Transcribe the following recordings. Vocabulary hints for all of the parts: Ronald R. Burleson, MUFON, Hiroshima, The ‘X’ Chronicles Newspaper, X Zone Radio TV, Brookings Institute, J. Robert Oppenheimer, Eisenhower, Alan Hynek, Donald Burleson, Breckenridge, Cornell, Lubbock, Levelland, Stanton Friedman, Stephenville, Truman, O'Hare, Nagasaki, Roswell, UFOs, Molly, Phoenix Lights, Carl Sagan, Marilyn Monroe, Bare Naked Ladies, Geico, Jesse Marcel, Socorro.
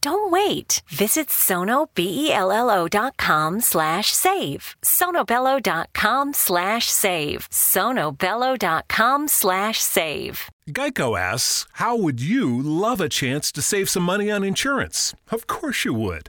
Don't wait. Visit sonobello.com/save. Sonobello.com/save. Sonobello.com/save. Geico asks, how would you love a chance to save some money on insurance? Of course you would.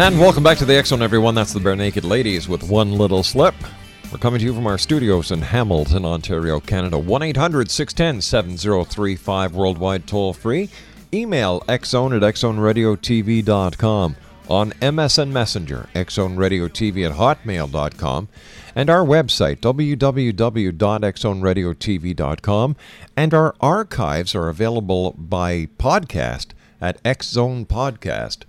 And welcome back to the X Zone, everyone. That's the Bare Naked Ladies with One Little Slip. We're coming to you from our studios in Hamilton, Ontario, Canada. 1-800-610-7035, worldwide toll-free. Email xzone@xzoneradiotv.com. On MSN Messenger, xzoneradiotv@hotmail.com. And our website, www.xzoneradiotv.com. And our archives are available by podcast at xzonepodcast.com.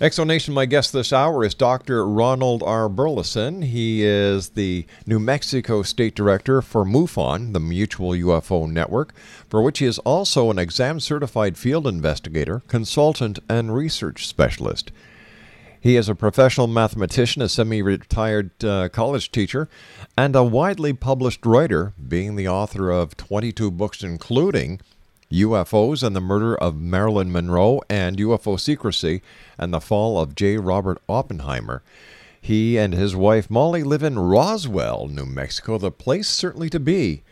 Exonation, my guest this hour is Dr. Ronald R. Burleson. He is the New Mexico State Director for MUFON, the Mutual UFO Network, for which he is also an exam-certified field investigator, consultant, and research specialist. He is a professional mathematician, a semi-retired college teacher, and a widely published writer, being the author of 22 books, including UFOs and the Murder of Marilyn Monroe and UFO Secrecy and the Fall of J. Robert Oppenheimer. He and his wife Molly live in Roswell, New Mexico, the place certainly to be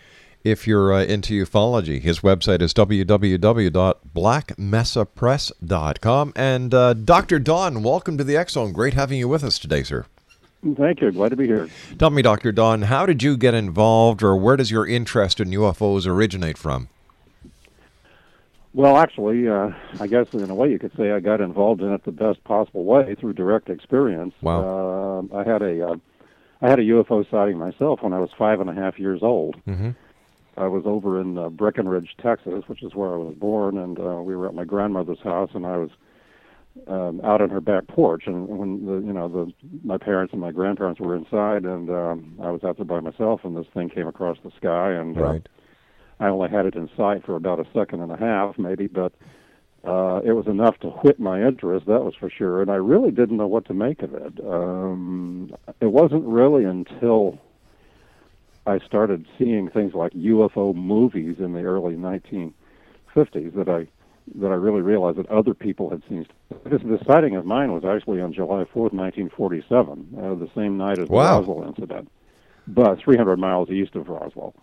if you're into ufology. His website is www.blackmesapress.com. And Dr. Don, welcome to the X Zone. Great having you with us today, sir. Thank you. Glad to be here. Tell me, Dr. Don, how did you get involved, or where does your interest in UFOs originate from? Well, actually, I guess in a way you could say I got involved in it the best possible way through direct experience. Wow! I had a UFO sighting myself when I was 5.5 years old. Mm-hmm. I was over in Breckenridge, Texas, which is where I was born, and we were at my grandmother's house, and I was out on her back porch. And when the, you know, the, my parents and my grandparents were inside, and I was out there by myself, and this thing came across the sky, and I only had it in sight for about a second and a half, maybe, but it was enough to whip my interest, that was for sure, and I really didn't know what to make of it. It wasn't really until I started seeing things like UFO movies in the early 1950s that I really realized that other people had seen. The sighting of mine was actually on July 4th, 1947, the same night as the Roswell incident, but 300 miles east of Roswell.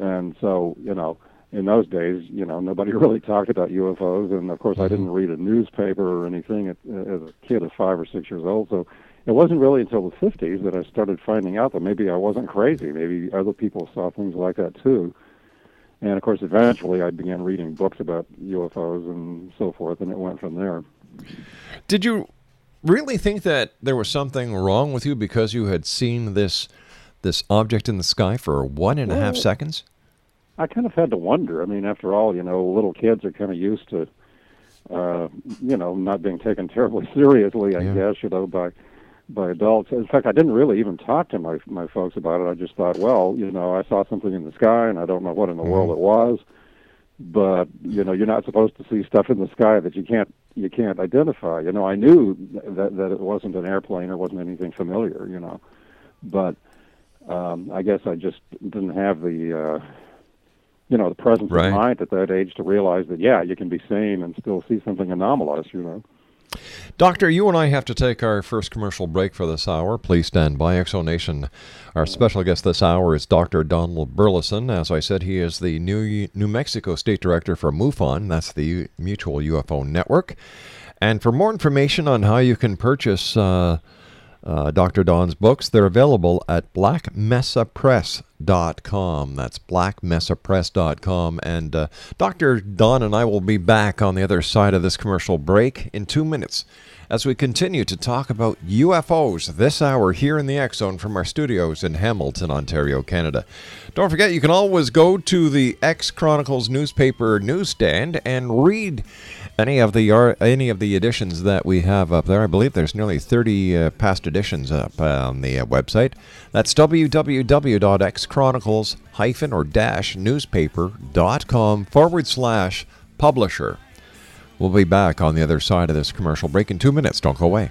And so, you know, in those days, you know, nobody really talked about UFOs, and of course I didn't read a newspaper or anything as a kid of 5 or 6 years old, so it wasn't really until the 50s that I started finding out that maybe I wasn't crazy, maybe other people saw things like that too. And of course eventually I began reading books about UFOs and so forth, and it went from there. Did you really think that there was something wrong with you because you had seen this object in the sky for 1.5 seconds? I kind of had to wonder. I mean, after all, you know, little kids are kind of used to, you know, not being taken terribly seriously, I guess, you know, by adults. In fact, I didn't really even talk to my folks about it. I just thought, well, you know, I saw something in the sky, and I don't know what in the world it was, but, you know, you're not supposed to see stuff in the sky that you can't identify. You know, I knew that it wasn't an airplane or wasn't anything familiar, you know, but... I guess I just didn't have the, you know, the presence of mind at that age to realize that, yeah, you can be sane and still see something anomalous, you know. Doctor, you and I have to take our first commercial break for this hour. Please stand by. ExoNation. Our special guest this hour is Dr. Donald Burleson. As I said, he is the New Mexico State Director for MUFON. That's the Mutual UFO Network. And for more information on how you can purchase... Dr. Don's books, they're available at blackmesapress.com. That's blackmesapress.com. And Dr. Don and I will be back on the other side of this commercial break in 2 minutes as we continue to talk about UFOs this hour here in the X Zone from our studios in Hamilton, Ontario, Canada. Don't forget, you can always go to the X Chronicles newspaper newsstand and read any of the editions that we have up there. I believe there's nearly 30 past editions up on the website. That's www.xchronicles-newspaper.com/publisher. We'll be back on the other side of this commercial break in 2 minutes. Don't go away.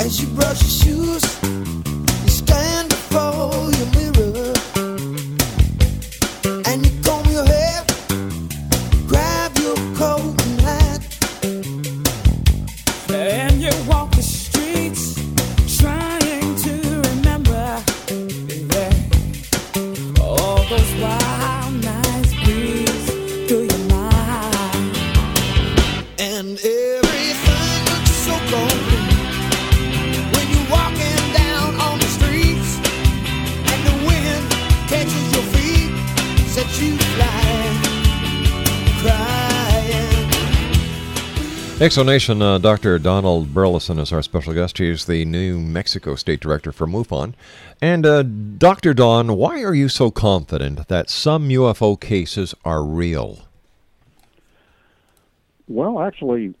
As you brush your shoes, you stand before your mirror, and you comb your hair, grab your coat and hat, and you walk the streets, trying to remember that X Zone Nation, Dr. Ronald Burleson is our special guest. He is the New Mexico State Director for MUFON. And Dr. Don, why are you so confident that some UFO cases are real? Well, actually,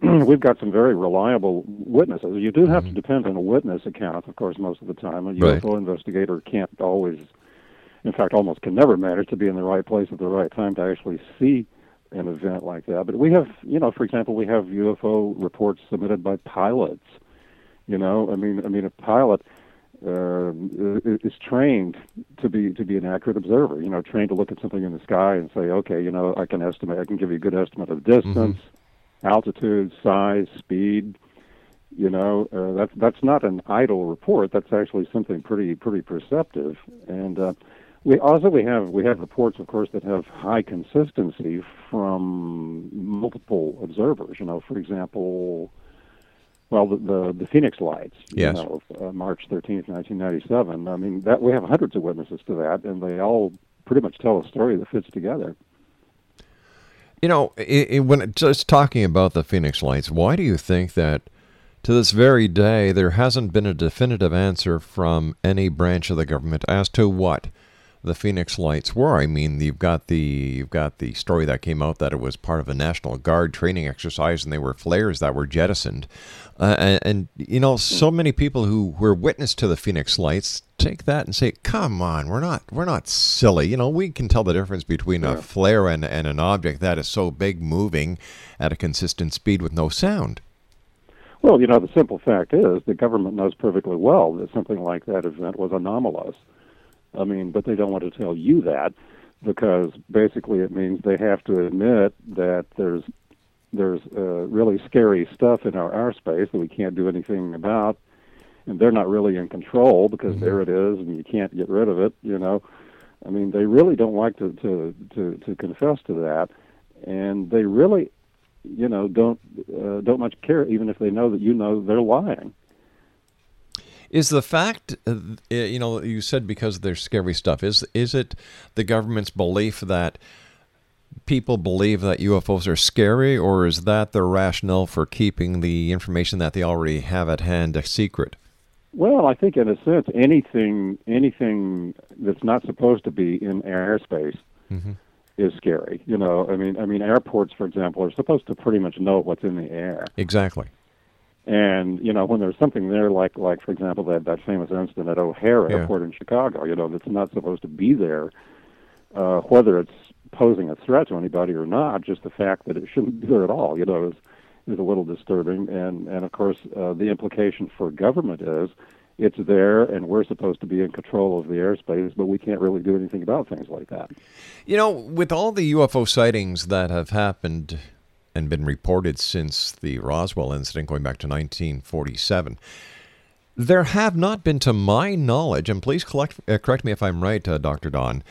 we've got some very reliable witnesses. You do have to depend on a witness account, of course, most of the time. A UFO investigator can't always, in fact, almost can never manage to be in the right place at the right time to actually see an event like that. But we have, you know, for example, we have UFO reports submitted by pilots. You know, I mean, a pilot is trained to be an accurate observer. You know, trained to look at something in the sky and say, okay, you know, I can estimate. I can give you a good estimate of distance, altitude, size, speed. You know, that's not an idle report. That's actually something pretty perceptive. And We have reports, of course, that have high consistency from multiple observers. You know, for example, well, the Phoenix Lights, yes, you know, March 13th, 1997. I mean, that we have hundreds of witnesses to that, and they all pretty much tell a story that fits together. You know, when just talking about the Phoenix Lights, why do you think that to this very day there hasn't been a definitive answer from any branch of the government as to what the Phoenix Lights were? I mean, you've got the story that came out that it was part of a National Guard training exercise, and they were flares that were jettisoned. And you know, so many people who were witness to the Phoenix Lights take that and say, "Come on, we're not silly. You know, we can tell the difference between a flare and an object that is so big, moving at a consistent speed with no sound." Well, you know, the simple fact is the government knows perfectly well that something like that event was anomalous. I mean, but they don't want to tell you that, because basically it means they have to admit that there's really scary stuff in our airspace that we can't do anything about, and they're not really in control because there it is, and you can't get rid of it, you know. I mean, they really don't like to confess to that, and they really, you know, don't much care, even if they know that, you know, they're lying. Is the fact, you know, you said because there's scary stuff, is it the government's belief that people believe that UFOs are scary, or is that their rationale for keeping the information that they already have at hand a secret? Well, I think in a sense, anything that's not supposed to be in airspace is scary. You know, I mean, airports, for example, are supposed to pretty much know what's in the air. Exactly. And, you know, when there's something there, like for example, that famous incident at O'Hare Airport in Chicago, you know, that's not supposed to be there, whether it's posing a threat to anybody or not, just the fact that it shouldn't be there at all, you know, is a little disturbing. And of course, the implication for government is it's there and we're supposed to be in control of the airspace, but we can't really do anything about things like that. You know, with all the UFO sightings that have happened and been reported since the Roswell incident going back to 1947. There have not been, to my knowledge, and please correct me if I'm right, Dr. Don,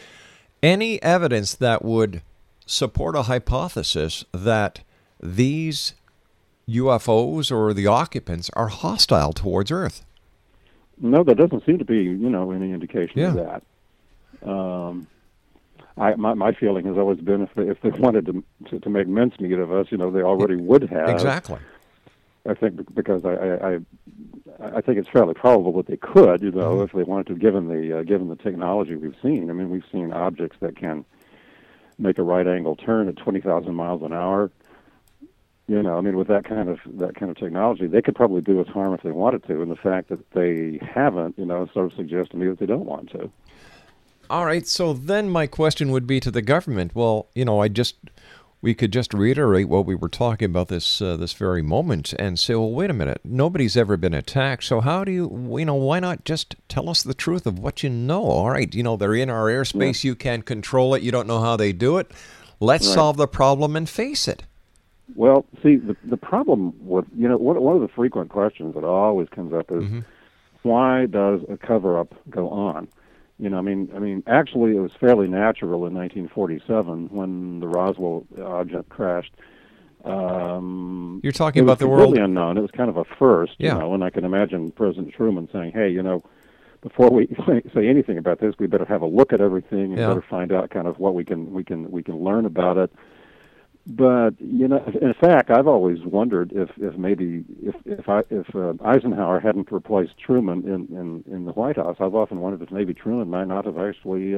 any evidence that would support a hypothesis that these UFOs or the occupants are hostile towards Earth. No, there doesn't seem to be, you know, any indication of that. My feeling has always been if they wanted to make mincemeat of us, you know, they already would have. Exactly. I think because I think it's fairly probable that they could, you know, if they wanted to, given the technology we've seen. I mean, we've seen objects that can make a right angle turn at 20,000 miles an hour. You know, I mean, with that kind of technology, they could probably do us harm if they wanted to. And the fact that they haven't, you know, sort of suggests to me that they don't want to. All right, so then my question would be to the government. Well, you know, we could just reiterate what we were talking about this very moment and say, well, wait a minute, nobody's ever been attacked, so how do you know, why not just tell us the truth of what you know? All right, you know, they're in our airspace, you can't control it, you don't know how they do it. Let's solve the problem and face it. Well, see, the problem with, you know, one of the frequent questions that always comes up is, why does a cover-up go on? You know, I mean, actually, it was fairly natural in 1947 when the Roswell object crashed. You're talking about the world. It was completely unknown. It was kind of a first, you know, and I can imagine President Truman saying, hey, you know, before we say anything about this, we better have a look at everything and better find out kind of what we can learn about it. But, you know, in fact, I've always wondered if Eisenhower hadn't replaced Truman in the White House. I've often wondered if maybe Truman might not have actually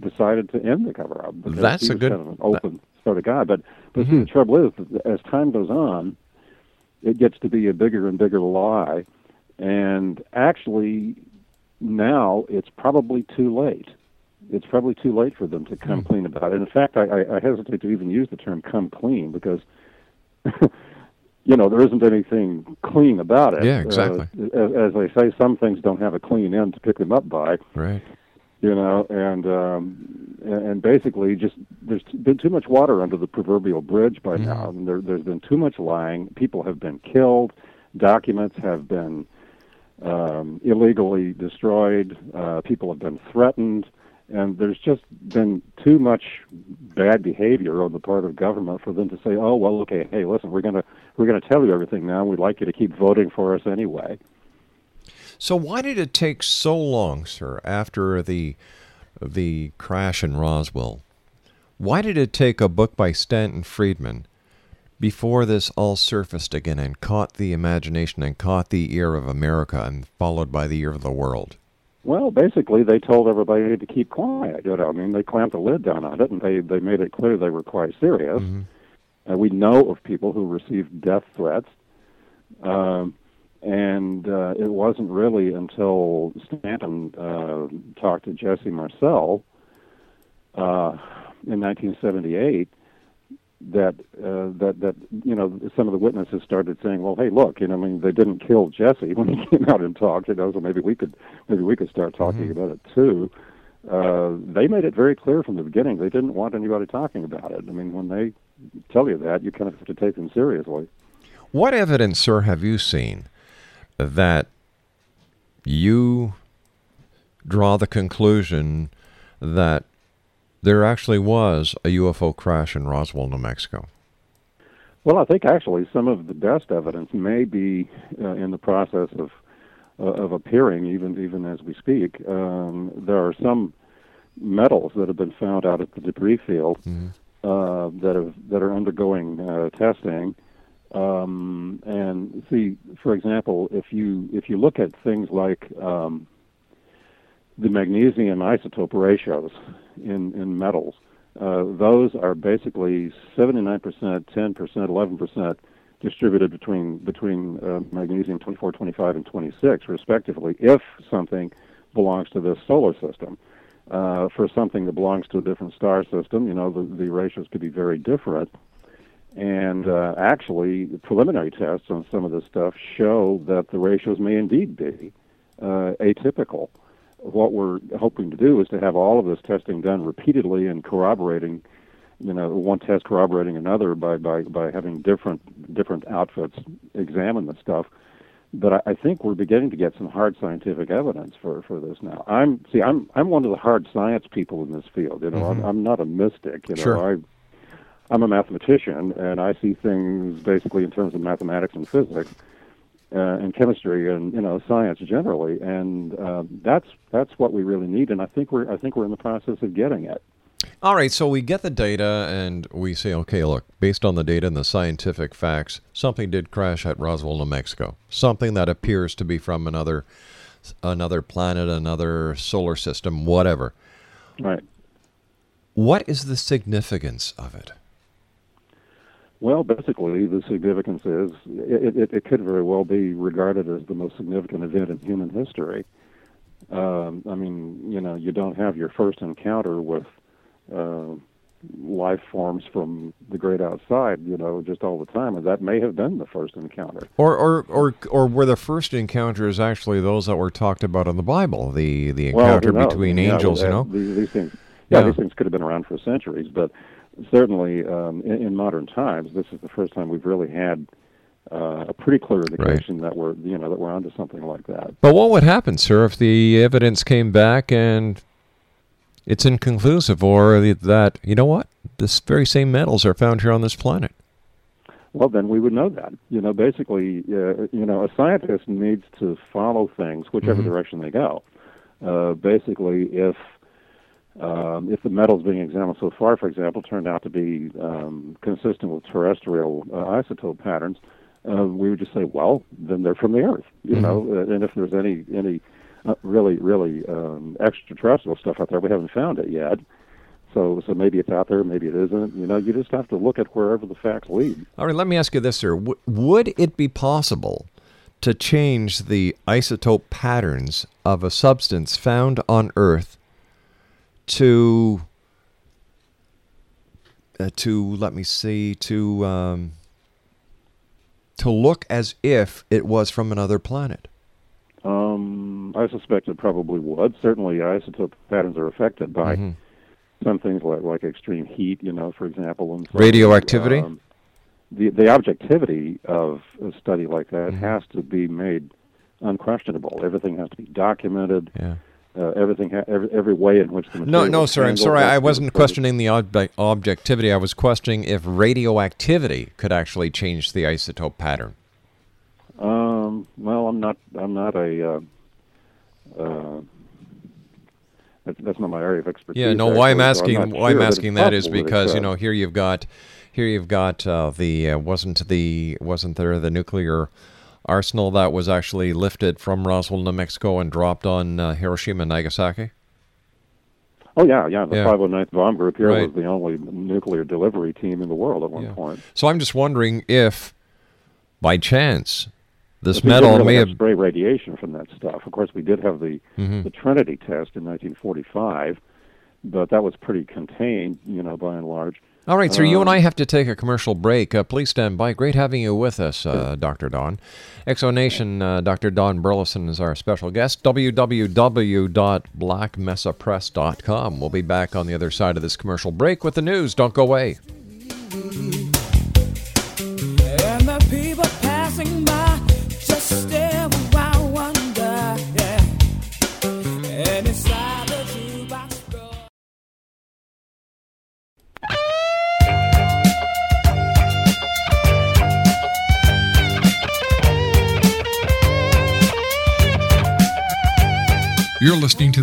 decided to end the cover-up. That's a good kind of an open sort of guy. But mm-hmm. The trouble is, as time goes on, it gets to be a bigger and bigger lie. And actually, now it's probably too late. It's probably too late for them to come clean about it. And in fact, I hesitate to even use the term "come clean" because, you know, there isn't anything clean about it. Yeah, exactly. As they say, some things don't have a clean end to pick them up by. Right. You know, and basically, just there's been too much water under the proverbial bridge by now, and there's been too much lying. People have been killed. Documents have been illegally destroyed. People have been threatened. And there's just been too much bad behavior on the part of government for them to say, "Oh, well, okay, hey, listen, we're gonna tell you everything now. We'd like you to keep voting for us anyway." So why did it take so long, sir, after the crash in Roswell? Why did it take a book by Stanton Friedman before this all surfaced again and caught the imagination and caught the ear of America and followed by the ear of the world? Well, basically, they told everybody to keep quiet. You know, I mean, they clamped a lid down on it, and they made it clear they were quite serious. Mm-hmm. And we know of people who received death threats, and it wasn't really until Stanton talked to Jesse Marcel in 1978 that you know, some of the witnesses started saying, well, hey, look, you know, I mean, they didn't kill Jesse when he came out and talked, you know, so maybe we could start talking about it too. They made it very clear from the beginning they didn't want anybody talking about it. I mean, when they tell you that, you kind of have to take them seriously. What evidence, sir, have you seen that you draw the conclusion that there actually was a UFO crash in Roswell, New Mexico? Well, I think actually some of the best evidence may be in the process of appearing, even as we speak. There are some metals that have been found out at the debris field that are undergoing testing. And see, for example, if you look at things like the magnesium isotope ratios in metals, those are basically 79%, 10%, 11% distributed between magnesium 24, 25, and 26, respectively, if something belongs to this solar system. For something that belongs to a different star system, you know, the ratios could be very different. And actually, preliminary tests on some of this stuff show that the ratios may indeed be atypical. What we're hoping to do is to have all of this testing done repeatedly and corroborating, you know, one test corroborating another by having different outfits examine the stuff. But I think we're beginning to get some hard scientific evidence for this now. I'm one of the hard science people in this field. You know, I'm not a mystic. You know, sure. I'm a mathematician, and I see things basically in terms of mathematics and physics. And chemistry, and you know, science generally, and that's what we really need. And I think we're in the process of getting it. All right, so we get the data, and we say, okay, look, based on the data and the scientific facts, something did crash at Roswell, New Mexico. Something that appears to be from another planet, another solar system, whatever. Right. What is the significance of it? Well, basically, the significance is it could very well be regarded as the most significant event in human history. I mean, you know, you don't have your first encounter with life forms from the great outside, you know, just all the time, and that may have been the first encounter. Or were the first encounters actually those that were talked about in the Bible, the encounter between angels, you know? These things could have been around for centuries, but certainly, in modern times, this is the first time we've really had a pretty clear indication that we're onto something like that. But what would happen, sir, if the evidence came back and it's inconclusive, or that, you know what, this very same metals are found here on this planet? Well, then we would know that. You know, basically, you know, a scientist needs to follow things whichever direction they go. Basically, if If the metals being examined so far, for example, turned out to be consistent with terrestrial isotope patterns, we would just say, well, then they're from the Earth, you know. And if there's any really extraterrestrial stuff out there, we haven't found it yet. So maybe it's out there, maybe it isn't. You know, you just have to look at wherever the facts lead. All right, let me ask you this, sir. Would it be possible to change the isotope patterns of a substance found on Earth to look as if it was from another planet? I suspect it probably would. Certainly, isotope patterns are affected by some things like extreme heat, you know, for example, and radioactivity. The objectivity of a study like that has to be made unquestionable. Everything has to be documented. Yeah. Every way in which the material... No, sir, I'm sorry. I wasn't questioning the objectivity. I was questioning if radioactivity could actually change the isotope pattern. Well, I'm not a... that's not my area of expertise. Yeah, no, why I'm asking, that is because, you know, here you've got wasn't there the nuclear arsenal that was actually lifted from Roswell, New Mexico, and dropped on Hiroshima and Nagasaki? Oh, yeah. The 509th Bomb Group here was the only nuclear delivery team in the world at one point. So I'm just wondering if, by chance, this metal may have... spray radiation from that stuff. Of course, we did have the Trinity test in 1945, but that was pretty contained, you know, by and large. All right, sir, you and I have to take a commercial break. Please stand by. Great having you with us, Dr. Don. Exo Nation, Dr. Don Burleson is our special guest. www.blackmesapress.com. We'll be back on the other side of this commercial break with the news. Don't go away. And the people passing by just stare with wild wonder, and inside the jukebox door. You're listening to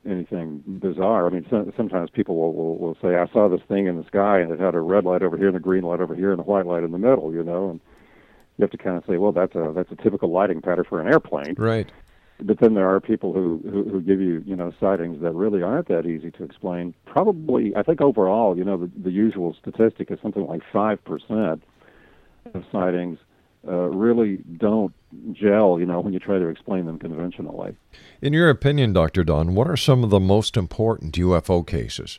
anything bizarre. I mean, sometimes people will say, I saw this thing in the sky and it had a red light over here and a green light over here and a white light in the middle, you know, and you have to kind of say, well, that's a typical lighting pattern for an airplane. Right. But then there are people who give you, you know, sightings that really aren't that easy to explain. Probably, I think overall, you know, the usual statistic is something like 5% of sightings really don't gel, you know, when you try to explain them conventionally. In your opinion, Dr. Don, what are some of the most important UFO cases?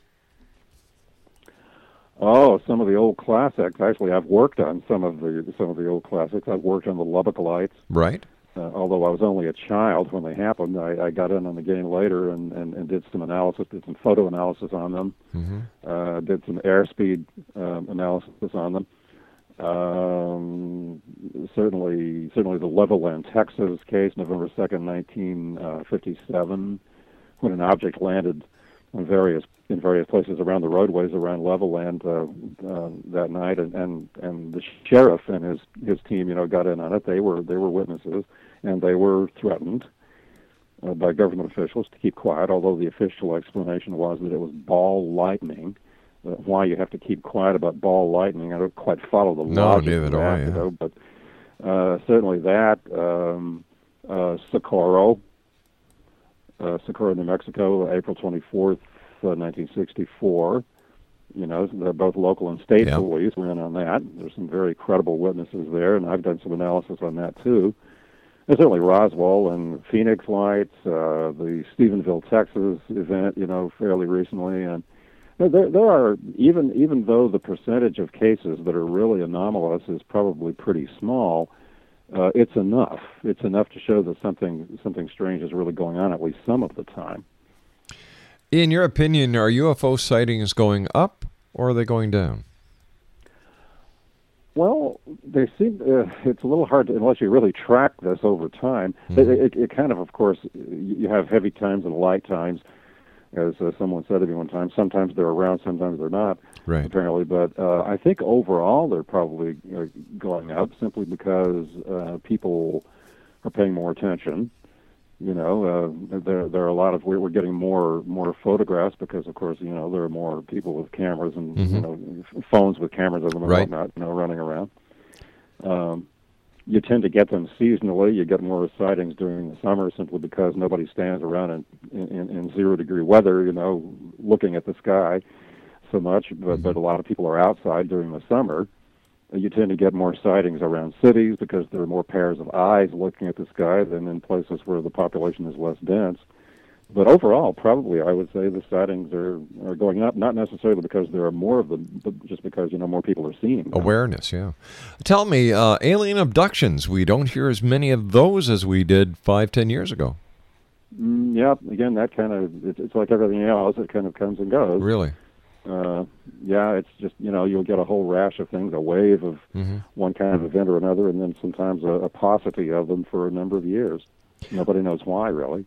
Oh, some of the old classics. Actually, I've worked on some of the old classics. I've worked on the Lubbock Lights. Right. Although I was only a child when they happened, I got in on the game later and did some analysis, did some photo analysis on them, mm-hmm. Did some airspeed analysis on them. Certainly the Levelland, Texas case, November 2nd, 1957, when an object landed in various places around the roadways around Levelland that night, and the sheriff and his team, got in on it. They were witnesses, and they were threatened by government officials to keep quiet. Although the official explanation was that it was ball lightning. Why you have to keep quiet about ball lightning, I don't quite follow the logic. No, neither do I. Yeah. But certainly that, Socorro, New Mexico, April 24th, 1964. They're both local and state police were in on that. There's some very credible witnesses there, and I've done some analysis on that too. And certainly Roswell and Phoenix Lights, the Stephenville, Texas event, fairly recently, and there are even though the percentage of cases that are really anomalous is probably pretty small, it's enough. It's enough to show that something strange is really going on at least some of the time. In your opinion, are UFO sightings going up or are they going down? Well, they seem it's a little hard to, unless you really track this over time. It kind of course, you have heavy times and light times. As someone said to me one time, sometimes they're around, sometimes they're not, right, apparently. But I think overall they're probably going up simply because people are paying more attention. There are a lot of we're getting more photographs because, of course, there are more people with cameras and phones with cameras on them and whatnot, running around. You tend to get them seasonally. You get more sightings during the summer simply because nobody stands around in 0 degree weather, looking at the sky so much. But a lot of people are outside during the summer. You tend to get more sightings around cities because there are more pairs of eyes looking at the sky than in places where the population is less dense. But overall, probably I would say the sightings are going up, not necessarily because there are more of them, but just because, more people are seeing them. Awareness, yeah. Tell me, alien abductions, we don't hear as many of those as we did 5, 10 years ago. Yeah, again, that kind of, it's like everything else, it kind of comes and goes. Really? Yeah, it's just, you'll get a whole rash of things, a wave of one kind of event or another, and then sometimes a paucity of them for a number of years. Nobody knows why, really.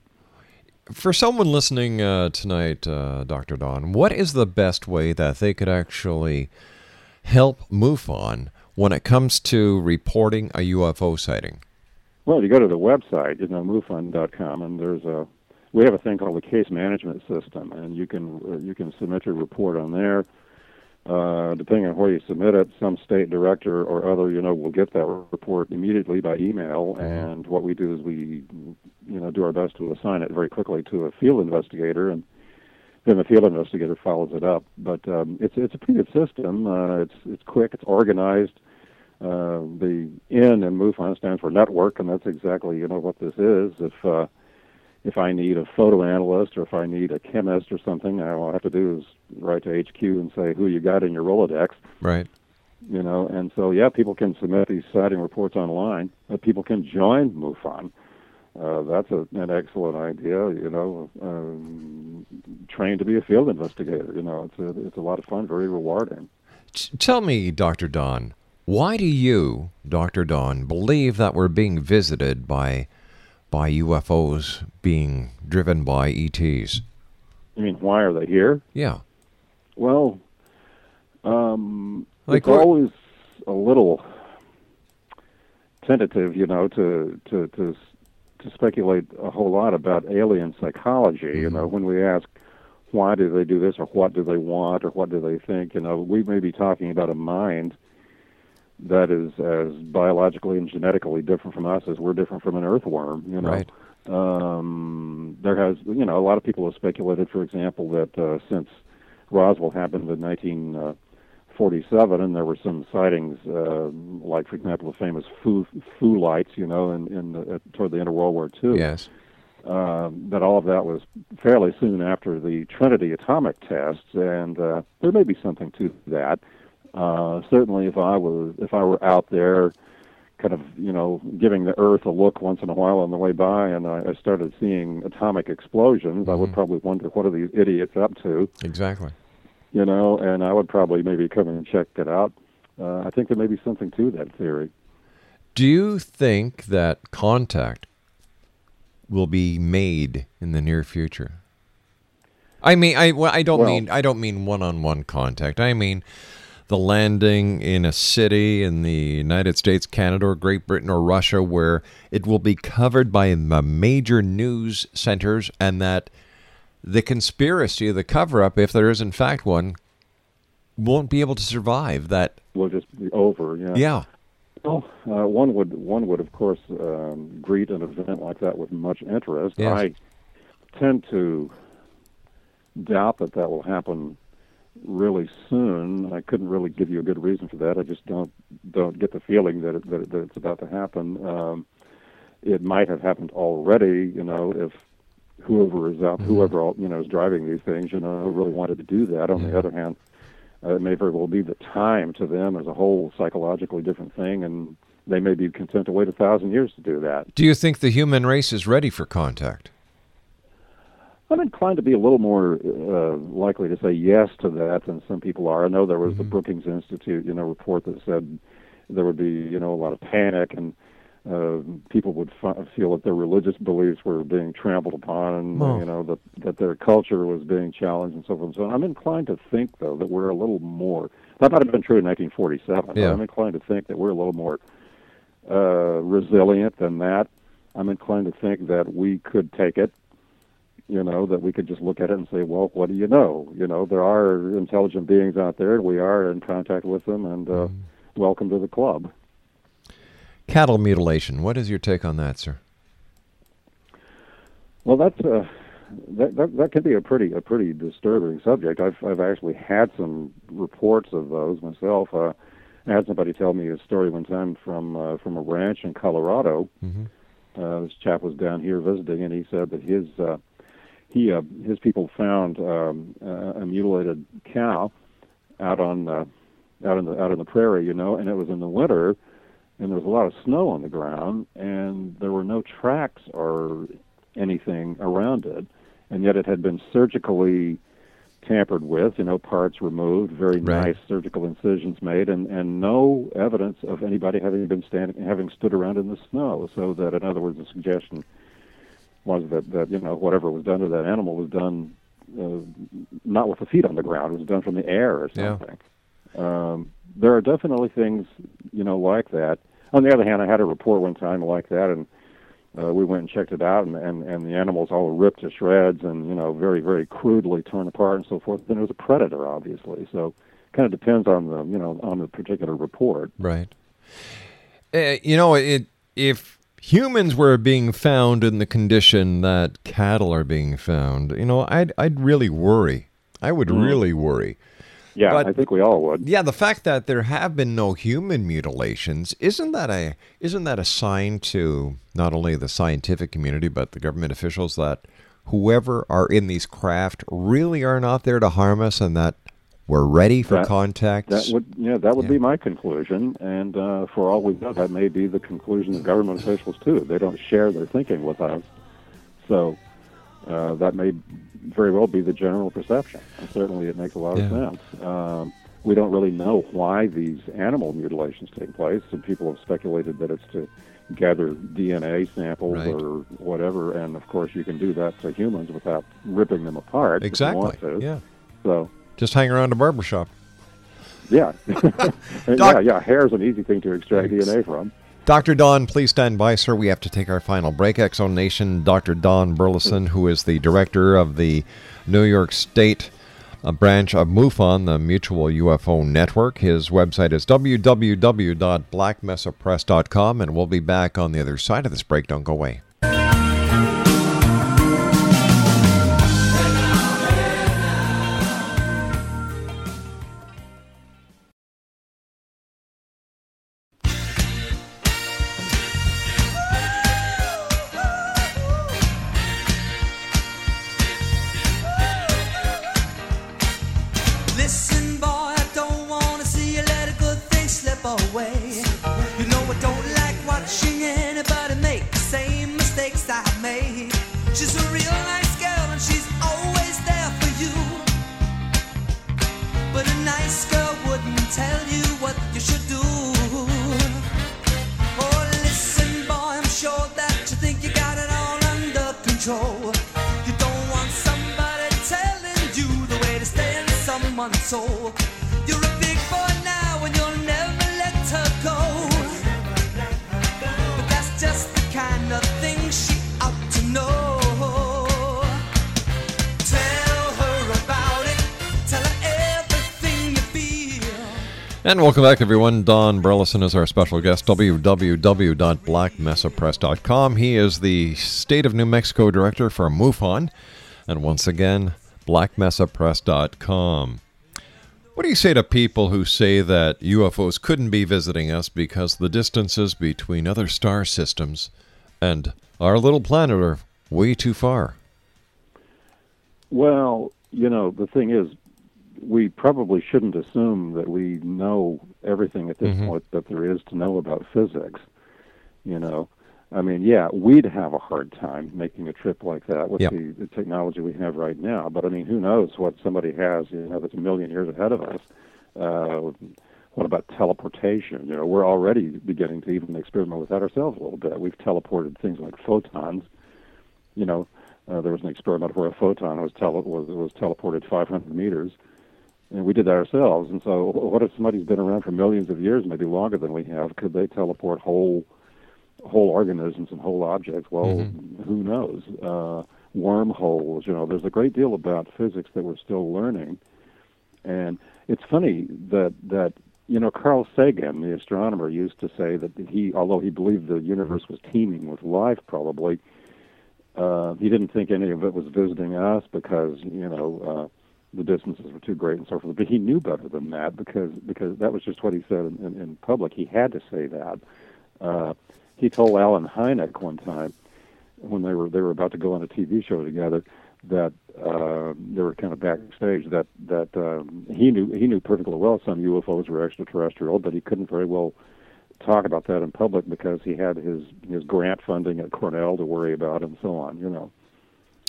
For someone listening tonight, Dr. Don, what is the best way that they could actually help MUFON when it comes to reporting a UFO sighting? Well, you go to the website, MUFON.com, and we have a thing called the case management system, and you can submit your report on there. Depending on where you submit it, some state director or other, will get that report immediately by email. And what we do is we do our best to assign it very quickly to a field investigator, and then the field investigator follows it up. But it's a pretty good system. It's quick. It's organized. The N in MUFON stands for network, and that's exactly what this is. If I need a photo analyst or if I need a chemist or something, all I have to do is write to HQ and say who you got in your Rolodex. Right. And so, yeah, people can submit these sighting reports online. People can join MUFON. That's an excellent idea, train to be a field investigator. It's a lot of fun, very rewarding. Tell me, Dr. Don, why do you, Dr. Don, believe that we're being visited by UFOs being driven by ETs? You mean, why are they here? Yeah. Well, it's always a little tentative, to speculate a whole lot about alien psychology. When we ask, why do they do this, or what do they want, or what do they think, we may be talking about a mind that is as biologically and genetically different from us as we're different from an earthworm, Right. There has, a lot of people have speculated, for example, that since Roswell happened in 1947, and there were some sightings, like, for example, the famous Foo lights, toward the end of World War II. Yes. That all of that was fairly soon after the Trinity atomic tests, and there may be something to that. Certainly, if I were out there, kind of giving the Earth a look once in a while on the way by, and I started seeing atomic explosions, I would probably wonder, what are these idiots up to? Exactly. And I would probably maybe come and check it out. I think there may be something to that theory. Do you think that contact will be made in the near future? I mean, I don't mean one-on-one contact. I mean the landing in a city in the United States, Canada, or Great Britain, or Russia, where it will be covered by the major news centers, and that the conspiracy, the cover-up, if there is in fact one, won't be able to survive. That will just be over. Yeah. Yeah. Well, one would of course greet an event like that with much interest. Yes. I tend to doubt that that will happen really soon. I couldn't really give you a good reason for that. I just don't get the feeling that it's about to happen. It might have happened already, you know, if whoever is out, whoever is driving these things, really wanted to do that. On the other hand, it may very well be that time to them as a whole psychologically different thing, and they may be content to wait 1,000 years to do that. Do you think the human race is ready for contact? I'm inclined to be a little more likely to say yes to that than some people are. I know there was the Brookings Institute, report that said there would be, a lot of panic, and people would feel that their religious beliefs were being trampled upon, and that their culture was being challenged, and so forth. So I'm inclined to think, though, that we're a little more. That might have been true in 1947. Yeah. But I'm inclined to think that we're a little more resilient than that. I'm inclined to think that we could take it. That we could just look at it and say, well, what do you know? There are intelligent beings out there. We are in contact with them, and welcome to the club. Cattle mutilation. What is your take on that, sir? Well, that's that can be a pretty disturbing subject. I've actually had some reports of those myself. I had somebody tell me a story one time from a ranch in Colorado. This chap was down here visiting, and he said that his people found a mutilated cow out on the prairie, and it was in the winter, and there was a lot of snow on the ground, and there were no tracks or anything around it, and yet it had been surgically tampered with, parts removed, very nice surgical incisions made, and no evidence of anybody having stood around in the snow. So that, in other words, the suggestion was that whatever was done to that animal was done not with the feet on the ground. It was done from the air or something. Yeah. There are definitely things like that. On the other hand, I had a report one time like that, and we went and checked it out, and the animal's all ripped to shreds and very, very crudely torn apart and so forth. Then it was a predator, obviously. So it kind of depends on the on the particular report. Right. If humans were being found in the condition that cattle are being found, I'd really worry. I would really worry. Yeah, but I think we all would. Yeah, the fact that there have been no human mutilations, isn't that a sign to not only the scientific community but the government officials that whoever are in these craft really are not there to harm us, and that we're ready for contact? That would be my conclusion, and for all we know, that may be the conclusion of government officials, too. They don't share their thinking with us, so that may very well be the general perception. And certainly it makes a lot of sense. We don't really know why these animal mutilations take place. Some people have speculated that it's to gather DNA samples or whatever, and, of course, you can do that to humans without ripping them apart. Exactly, if you want to. Yeah. So just hang around a barbershop. Yeah. Hair is an easy thing to extract DNA from. Dr. Don, please stand by, sir. We have to take our final break. X Zone Nation, Dr. Don Burleson, who is the director of the New York State branch of MUFON, the Mutual UFO Network. His website is www.blackmesapress.com, and we'll be back on the other side of this break. Don't go away. Away. You know I don't like watching anybody make the same human soul. You're a big boy now and you'll never let her go. But that's just the kind of thing she ought to know. And welcome back, everyone. Don Burleson is our special guest, www.blackmesapress.com. He is the State of New Mexico Director for MUFON. And once again, blackmesapress.com. What do you say to people who say that UFOs couldn't be visiting us because the distances between other star systems and our little planet are way too far? Well, you know, the thing is, we probably shouldn't assume that we know everything at this point that there is to know about physics. You know, I mean, yeah, we'd have a hard time making a trip like that with the technology we have right now. But I mean, who knows what somebody has, you know, that's a million years ahead of us. What about teleportation? You know, we're already beginning to even experiment with that ourselves a little bit. We've teleported things like photons, you know. There was an experiment where a photon was teleported 500 meters, and we did that ourselves. And so what if somebody's been around for millions of years, maybe longer than we have? Could they teleport whole organisms and whole objects? Well, who knows? Wormholes, you know, there's a great deal about physics that we're still learning. And it's funny that you know, Carl Sagan, the astronomer, used to say that although he believed the universe was teeming with life probably, he didn't think any of it was visiting us because, you know, the distances were too great and so forth. But he knew better than that because that was just what he said in public. He had to say that. He told Alan Hynek one time when they were about to go on a TV show together that they were kind of backstage that he knew perfectly well some UFOs were extraterrestrial, but he couldn't very well talk about that in public because he had his grant funding at Cornell to worry about and so on, you know.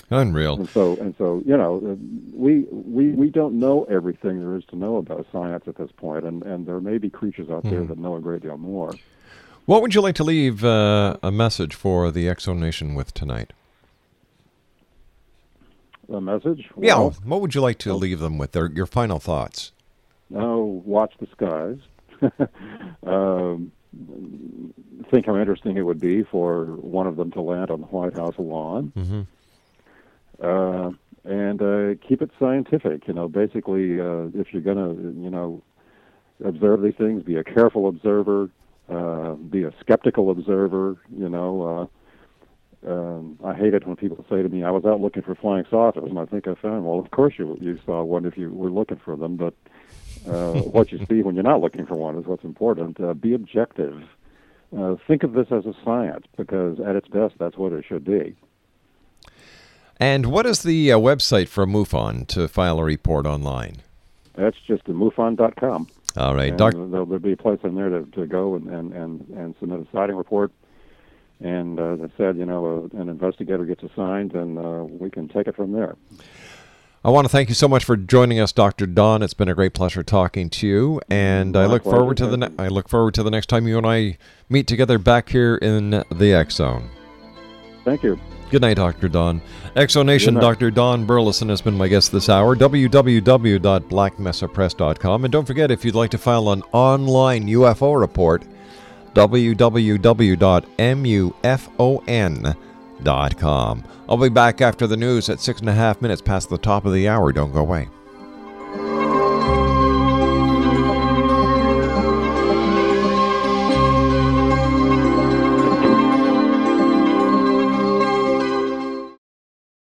Unreal. And so you know, we don't know everything there is to know about science at this point, and there may be creatures out there that know a great deal more. What would you like to leave a message for the X Zone Nation with tonight? A message? Well, yeah. What would you like to leave them with? Your final thoughts? Oh, watch the skies. Think how interesting it would be for one of them to land on the White House lawn. And keep it scientific. You know, basically, if you're going to, you know, observe these things, be a careful observer, be a skeptical observer, you know. I hate it when people say to me, I was out looking for flying saucers, and I think I found, well, of course you saw one if you were looking for them, but what you see when you're not looking for one is what's important. Be objective. Think of this as a science, because at its best, that's what it should be. And what is the website for MUFON to file a report online? That's just MUFON.com. All right. There'll be a place on there to go and submit a sighting report. And as I said, you know, an investigator gets assigned, and we can take it from there. I want to thank you so much for joining us, Dr. Don. It's been a great pleasure talking to you, and I look forward to the next time you and I meet together back here in the X Zone. Thank you. Good night, Dr. Don. X Zone Nation, Dr. Don Burleson has been my guest this hour. www.blackmesapress.com, and don't forget, if you'd like to file an online UFO report, www.mufon.com. I'll be back after the news at 6.5 minutes past the top of the hour. Don't go away.